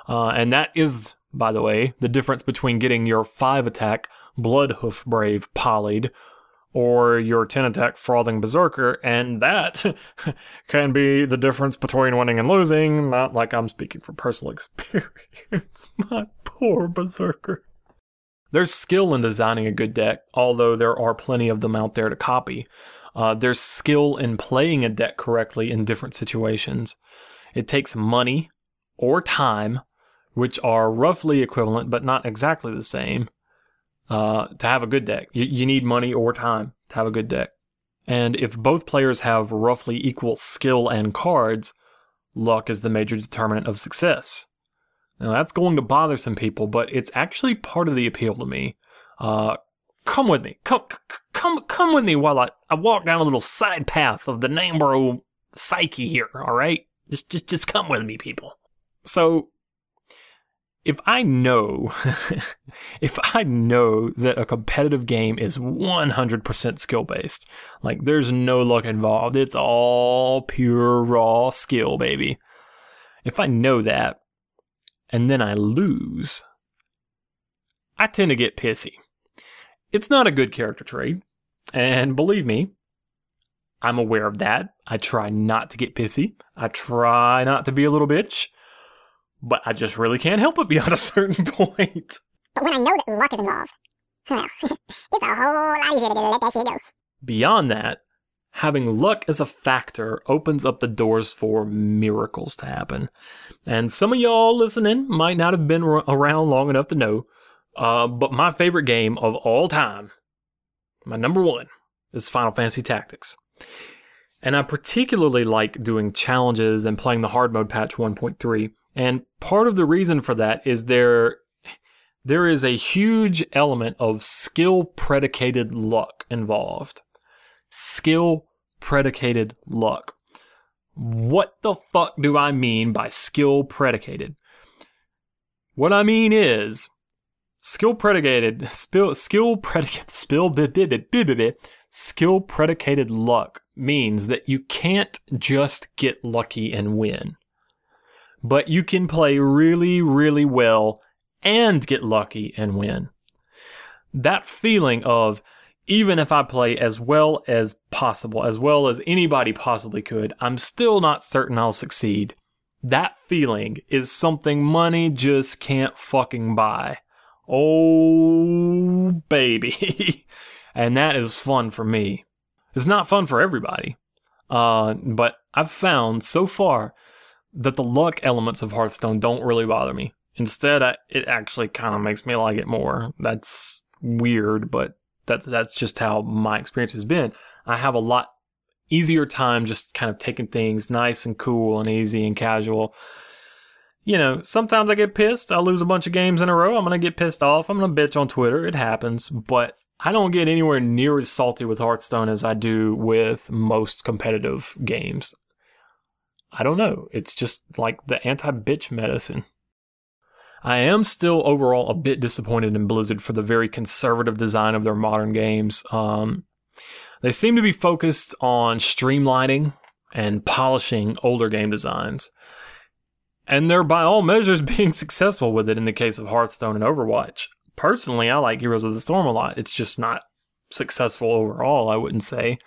Uh, and that is, by the way, the difference between getting your five attack Bloodhoof Brave Polyed, or your ten attack Frothing Berserker, and that can be the difference between winning and losing, not like I'm speaking from personal experience, my poor Berserker. There's skill in designing a good deck, although there are plenty of them out there to copy. Uh, there's skill in playing a deck correctly in different situations. It takes money or time, which are roughly equivalent but not exactly the same, Uh, to have a good deck. You, you need money or time to have a good deck. And if both players have roughly equal skill and cards, luck is the major determinant of success. Now that's going to bother some people, but it's actually part of the appeal to me. Uh, come with me. Come, c- come, come with me while I, I walk down a little side path of the Namebro psyche here, all right? Just, just, just come with me, people. So, If I know, if I know that a competitive game is one hundred percent skill-based, like there's no luck involved, it's all pure raw skill, baby. If I know that, and then I lose, I tend to get pissy. It's not a good character trait, and believe me, I'm aware of that. I try not to get pissy. I try not to be a little bitch. But I just really can't help it beyond a certain point. But when I know that luck is involved, well, it's a whole lot easier to let that shit go. Beyond that, having luck as a factor opens up the doors for miracles to happen. And some of y'all listening might not have been around long enough to know, uh, but my favorite game of all time, my number one, is Final Fantasy Tactics. And I particularly like doing challenges and playing the hard mode patch one point three. And part of the reason for that is there, there is a huge element of skill-predicated luck involved. Skill-predicated luck. What the fuck do I mean by skill-predicated? What I mean is, skill-predicated, spill, skill-predicated, spill, bit, bit, bit, bit, bit, bit, skill-predicated luck means that you can't just get lucky and win. But you can play really, really well and get lucky and win. That feeling of, even if I play as well as possible, as well as anybody possibly could, I'm still not certain I'll succeed. That feeling is something money just can't fucking buy. Oh, baby. And that is fun for me. It's not fun for everybody. Uh, but I've found so far that the luck elements of Hearthstone don't really bother me. Instead, I, it actually kind of makes me like it more. That's weird, but that's, that's just how my experience has been. I have a lot easier time just kind of taking things nice and cool and easy and casual. You know, sometimes I get pissed. I lose a bunch of games in a row. I'm going to get pissed off. I'm going to bitch on Twitter. It happens. But I don't get anywhere near as salty with Hearthstone as I do with most competitive games. I don't know. It's just like the anti-bitch medicine. I am still overall a bit disappointed in Blizzard for the very conservative design of their modern games. Um, they seem to be focused on streamlining and polishing older game designs. And they're by all measures being successful with it in the case of Hearthstone and Overwatch. Personally, I like Heroes of the Storm a lot. It's just not successful overall, I wouldn't say.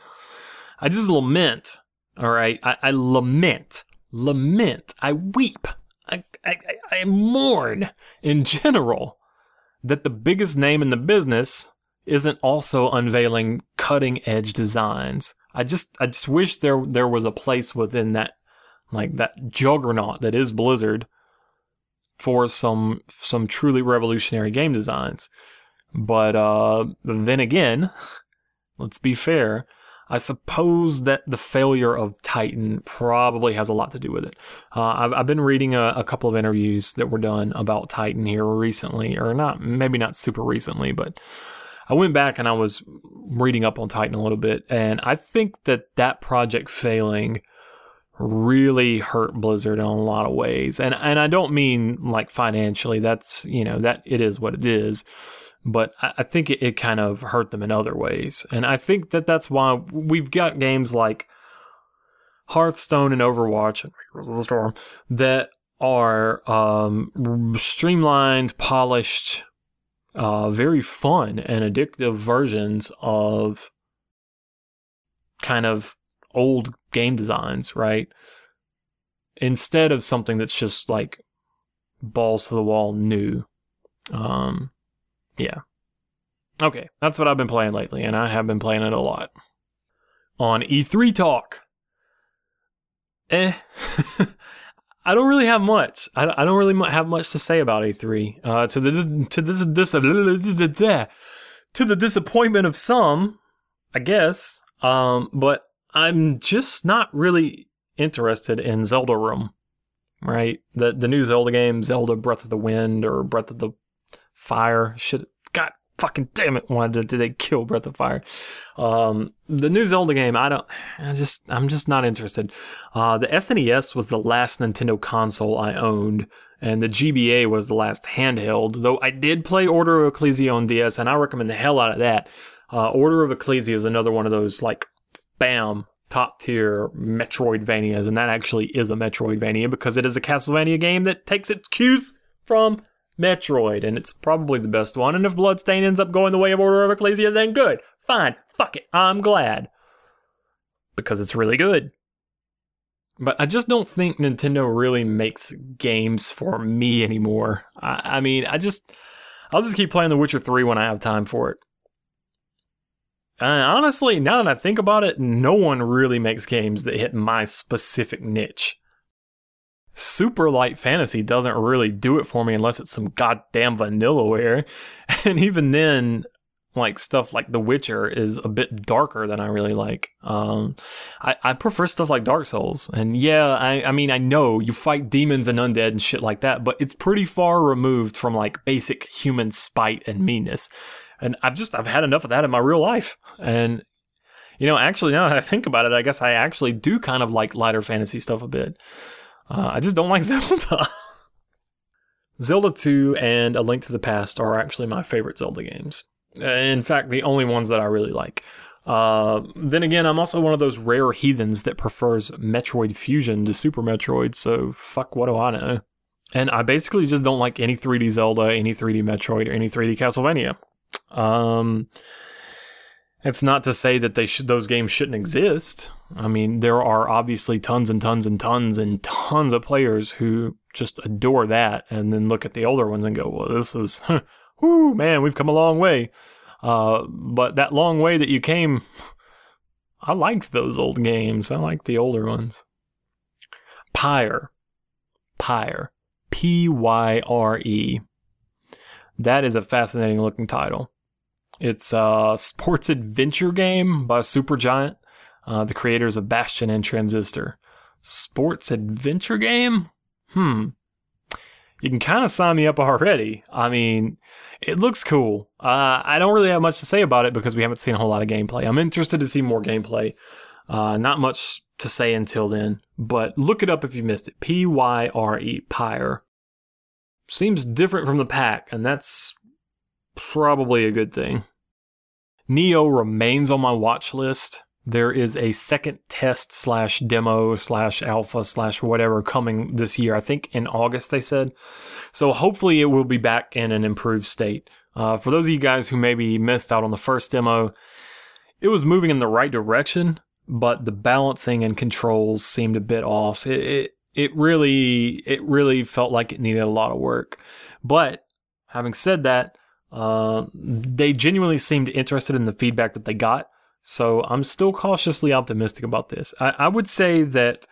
I just lament, all right? I, I lament, lament, I weep. I, I, I mourn in general that the biggest name in the business isn't also unveiling cutting edge designs. I just I just wish there there was a place within that, like that juggernaut that is Blizzard, for some some truly revolutionary game designs. But uh, then again, let's be fair. I suppose that the failure of Titan probably has a lot to do with it. Uh, I've, I've been reading a, a couple of interviews that were done about Titan here recently, or not, maybe not super recently, but I went back and I was reading up on Titan a little bit, and I think that that project failing really hurt Blizzard in a lot of ways. And and I don't mean like financially, that's, you know, that it is what it is. But I think it kind of hurt them in other ways. And I think that that's why we've got games like Hearthstone and Overwatch and Heroes of the Storm that are um, streamlined, polished, uh, very fun and addictive versions of kind of old game designs, right? Instead of something that's just like balls to the wall new. Um... Yeah. Okay, that's what I've been playing lately, and I have been playing it a lot. On E three talk. Eh. I don't really have much. I, I don't really have much to say about E three. Uh, to the to this, this, to the disappointment of some, I guess. Um, but I'm just not really interested in Zelda Room, right? The the new Zelda game, Zelda Breath of the Wind or Breath of the Fire, shit, god fucking damn it, why did they kill Breath of Fire? Um, the new Zelda game, I don't, I just, I'm just not interested. Uh, the S N E S was the last Nintendo console I owned, and the G B A was the last handheld, though I did play Order of Ecclesia on D S, and I recommend the hell out of that. Uh, Order of Ecclesia is another one of those, like, bam, top-tier Metroidvanias, and that actually is a Metroidvania, because it is a Castlevania game that takes its cues from Metroid, and it's probably the best one. And if Bloodstained ends up going the way of Order of Ecclesia, then good. Fine. Fuck it. I'm glad. Because it's really good. But I just don't think Nintendo really makes games for me anymore. I, I mean, I just... I'll just keep playing The Witcher three when I have time for it. And honestly, now that I think about it, no one really makes games that hit my specific niche. Super light fantasy doesn't really do it for me unless it's some goddamn vanillaware. And even then, like stuff like The Witcher is a bit darker than I really like. Um, I, I prefer stuff like Dark Souls. And yeah, I, I mean, I know you fight demons and undead and shit like that, but it's pretty far removed from like basic human spite and meanness. And I've just, I've had enough of that in my real life. And, you know, actually, now that I think about it, I guess I actually do kind of like lighter fantasy stuff a bit. Uh, I just don't like Zelda. Zelda two and A Link to the Past are actually my favorite Zelda games. In fact, the only ones that I really like. Uh, then again, I'm also one of those rare heathens that prefers Metroid Fusion to Super Metroid, so fuck, what do I know? And I basically just don't like any three D Zelda, any three D Metroid, or any three D Castlevania. Um, it's not to say that they sh- those games shouldn't exist. I mean, there are obviously tons and tons and tons and tons of players who just adore that and then look at the older ones and go, well, this is... Woo, man, we've come a long way. Uh, but that long way that you came, I liked those old games. I liked the older ones. Pyre. Pyre. P Y R E. That is a fascinating looking title. It's a sports adventure game by Supergiant, uh, the creators of Bastion and Transistor. Sports adventure game? Hmm. You can kind of sign me up already. I mean, it looks cool. Uh, I don't really have much to say about it because we haven't seen a whole lot of gameplay. I'm interested to see more gameplay. Uh, not much to say until then, but look it up if you missed it. P Y R E, Pyre. Seems different from the pack, and that's probably a good thing. Neo remains on my watch list. There is a second test slash demo slash alpha slash whatever coming this year. I think in August, they said. So hopefully it will be back in an improved state. Uh, for those of you guys who maybe missed out on the first demo, it was moving in the right direction, but the balancing and controls seemed a bit off. It it, it really it really felt like it needed a lot of work. But having said that, uh, they genuinely seemed interested in the feedback that they got. So I'm still cautiously optimistic about this. I, I would say that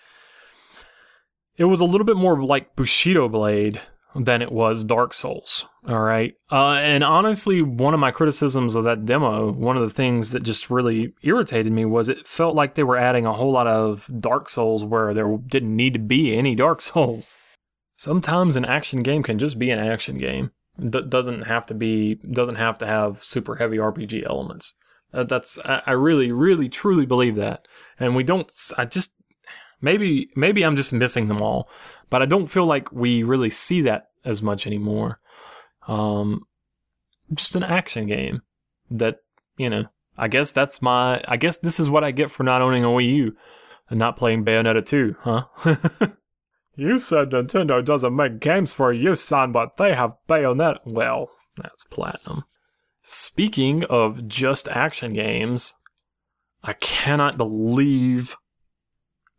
it was a little bit more like Bushido Blade than it was Dark Souls. All right. Uh, and honestly, one of my criticisms of that demo, one of the things that just really irritated me was it felt like they were adding a whole lot of Dark Souls where there didn't need to be any Dark Souls. Sometimes an action game can just be an action game. It doesn't have to be, doesn't have to have super heavy R P G elements. Uh, that's I, I really, really, truly believe that, and we don't. I just maybe, maybe I'm just missing them all, but I don't feel like we really see that as much anymore. Um, just an action game that, you know, I guess that's my. I guess this is what I get for not owning a Wii U and not playing Bayonetta two, huh? You said Nintendo doesn't make games for you, son, but they have Bayonetta. Well, that's Platinum. Speaking of just action games, I cannot believe,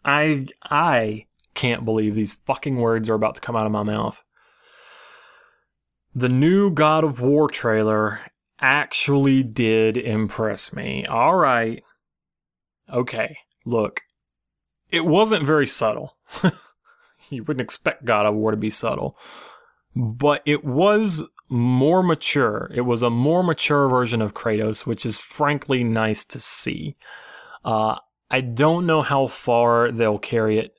I I can't believe these fucking words are about to come out of my mouth. The new God of War trailer actually did impress me. All right. Okay, look. It wasn't very subtle. You wouldn't expect God of War to be subtle. But it was more mature. It was a more mature version of Kratos, which is frankly nice to see. Uh, I don't know how far they'll carry it,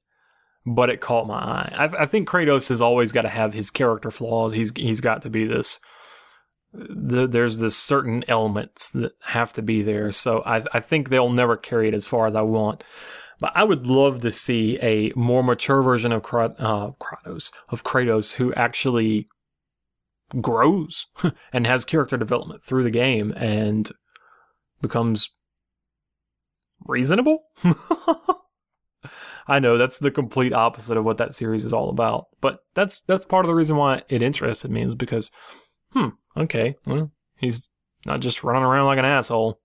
but it caught my eye. I, I think Kratos has always got to have his character flaws. He's he's got to be this. The, there's this certain elements that have to be there. So I I think they'll never carry it as far as I want. But I would love to see a more mature version of uh, Kratos, of Kratos who actually grows and has character development through the game and becomes reasonable. I know that's the complete opposite of what that series is all about, but that's that's part of the reason why it interested me is because, hmm, okay, well, he's not just running around like an asshole.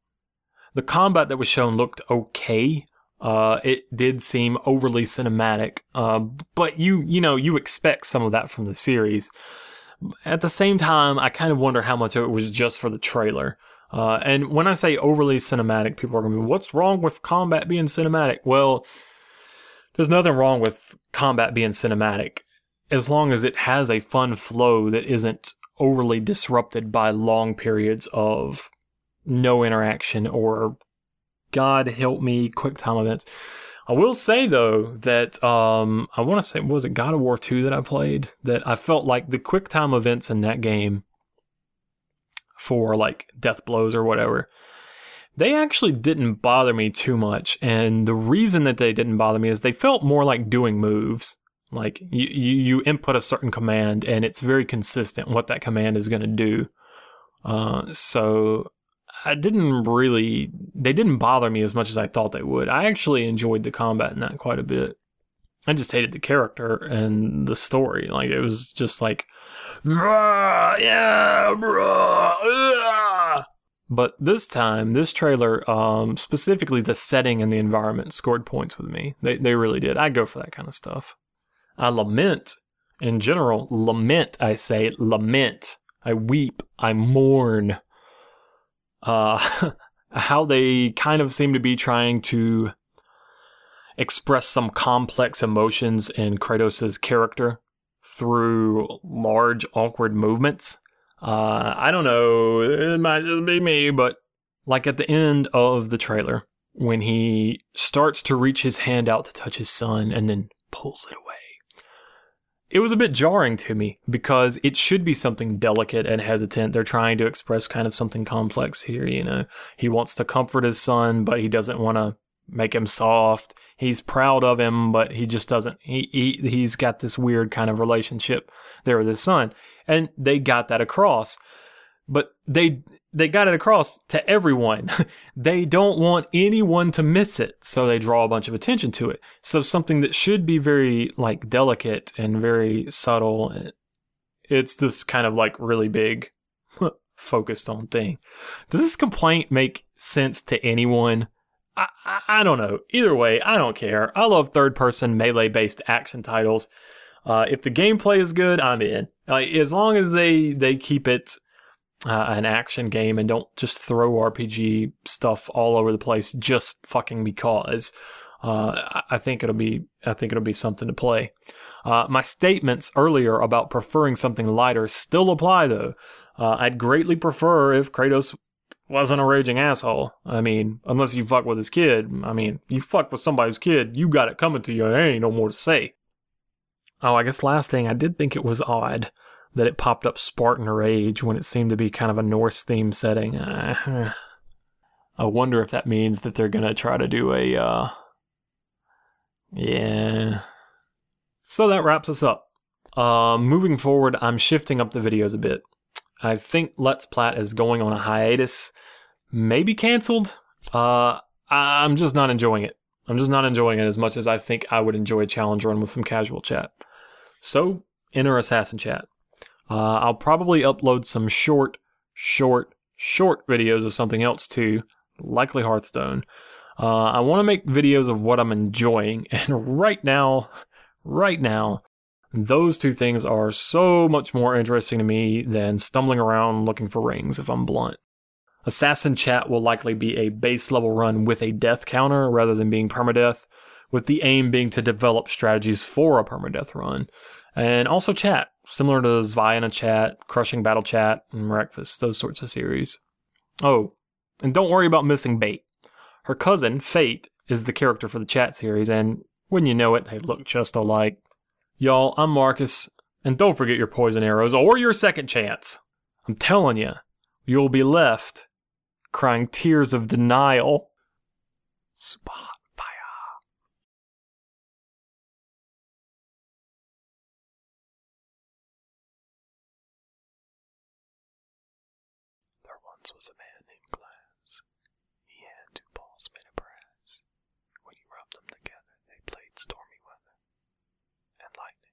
The combat that was shown looked okay. Uh, it did seem overly cinematic, uh, but you you know you expect some of that from the series. At the same time, I kind of wonder how much of it was just for the trailer. Uh, and when I say overly cinematic, people are going to be, what's wrong with combat being cinematic? Well, there's nothing wrong with combat being cinematic as long as it has a fun flow that isn't overly disrupted by long periods of no interaction or, God help me, quick time events. I will say, though, that um, I want to say, was it God of War two that I played? That I felt like the quick time events in that game for, like, death blows or whatever, they actually didn't bother me too much. And the reason that they didn't bother me is they felt more like doing moves. Like, you, you input a certain command, and it's very consistent what that command is going to do. Uh, so... I didn't really, they didn't bother me as much as I thought they would. I actually enjoyed the combat in that quite a bit. I just hated the character and the story. Like, it was just like, rah, yeah, rah, uh. But this time, this trailer, um, specifically the setting and the environment scored points with me. They they really did. I go for that kind of stuff. I lament, in general, lament, I say, lament. I weep, I mourn. Uh, how they kind of seem to be trying to express some complex emotions in Kratos' character through large, awkward movements. Uh, I don't know, it might just be me, but like at the end of the trailer, when he starts to reach his hand out to touch his son and then pulls it away, it was a bit jarring to me because it should be something delicate and hesitant. They're trying to express kind of something complex here, you know. He wants to comfort his son, but he doesn't want to make him soft. He's proud of him, but he just doesn't. He, he, he's got this weird kind of relationship there with his son. And they got that across. But they they got it across to everyone. They don't want anyone to miss it, so they draw a bunch of attention to it. So something that should be very, like, delicate and very subtle, it's this kind of, like, really big, focused on thing. Does this complaint make sense to anyone? I, I, I don't know. Either way, I don't care. I love third-person melee-based action titles. Uh, if the gameplay is good, I'm in. Like, as long as they, they keep it... Uh, an action game and don't just throw R P G stuff all over the place just fucking because. Uh, I think it'll be I think it'll be something to play. Uh, my statements earlier about preferring something lighter still apply though. Uh, I'd greatly prefer if Kratos wasn't a raging asshole. I mean, unless you fuck with his kid. I mean, you fuck with somebody's kid, you got it coming to you. There ain't no more to say. Oh, I guess last thing, I did think it was odd that it popped up Spartan Rage when it seemed to be kind of a Norse theme setting. Uh, I wonder if that means that they're going to try to do a... Uh, yeah. So that wraps us up. Uh, moving forward, I'm shifting up the videos a bit. I think Let's Plat is going on a hiatus. Maybe canceled. Uh, I'm just not enjoying it. I'm just not enjoying it as much as I think I would enjoy a challenge run with some casual chat. So, enter Assassin Chat. Uh, I'll probably upload some short, short, short videos of something else too, likely Hearthstone. Uh, I want to make videos of what I'm enjoying, and right now, right now, those two things are so much more interesting to me than stumbling around looking for rings, if I'm blunt. Assassin Chat will likely be a base level run with a death counter rather than being permadeath, with the aim being to develop strategies for a permadeath run. And also chat, similar to Zviana Chat, Crushing Battle Chat, and Breakfast, those sorts of series. Oh, and don't worry about missing bait. Her cousin, Fate, is the character for the chat series, and when you know it, they look just alike. Y'all, I'm Marcus, and don't forget your poison arrows or your second chance. I'm telling you, you'll be left crying tears of denial. Spot. Was a man named Glass. He had two balls made of brass. When he rubbed them together, they played stormy weather and lightning.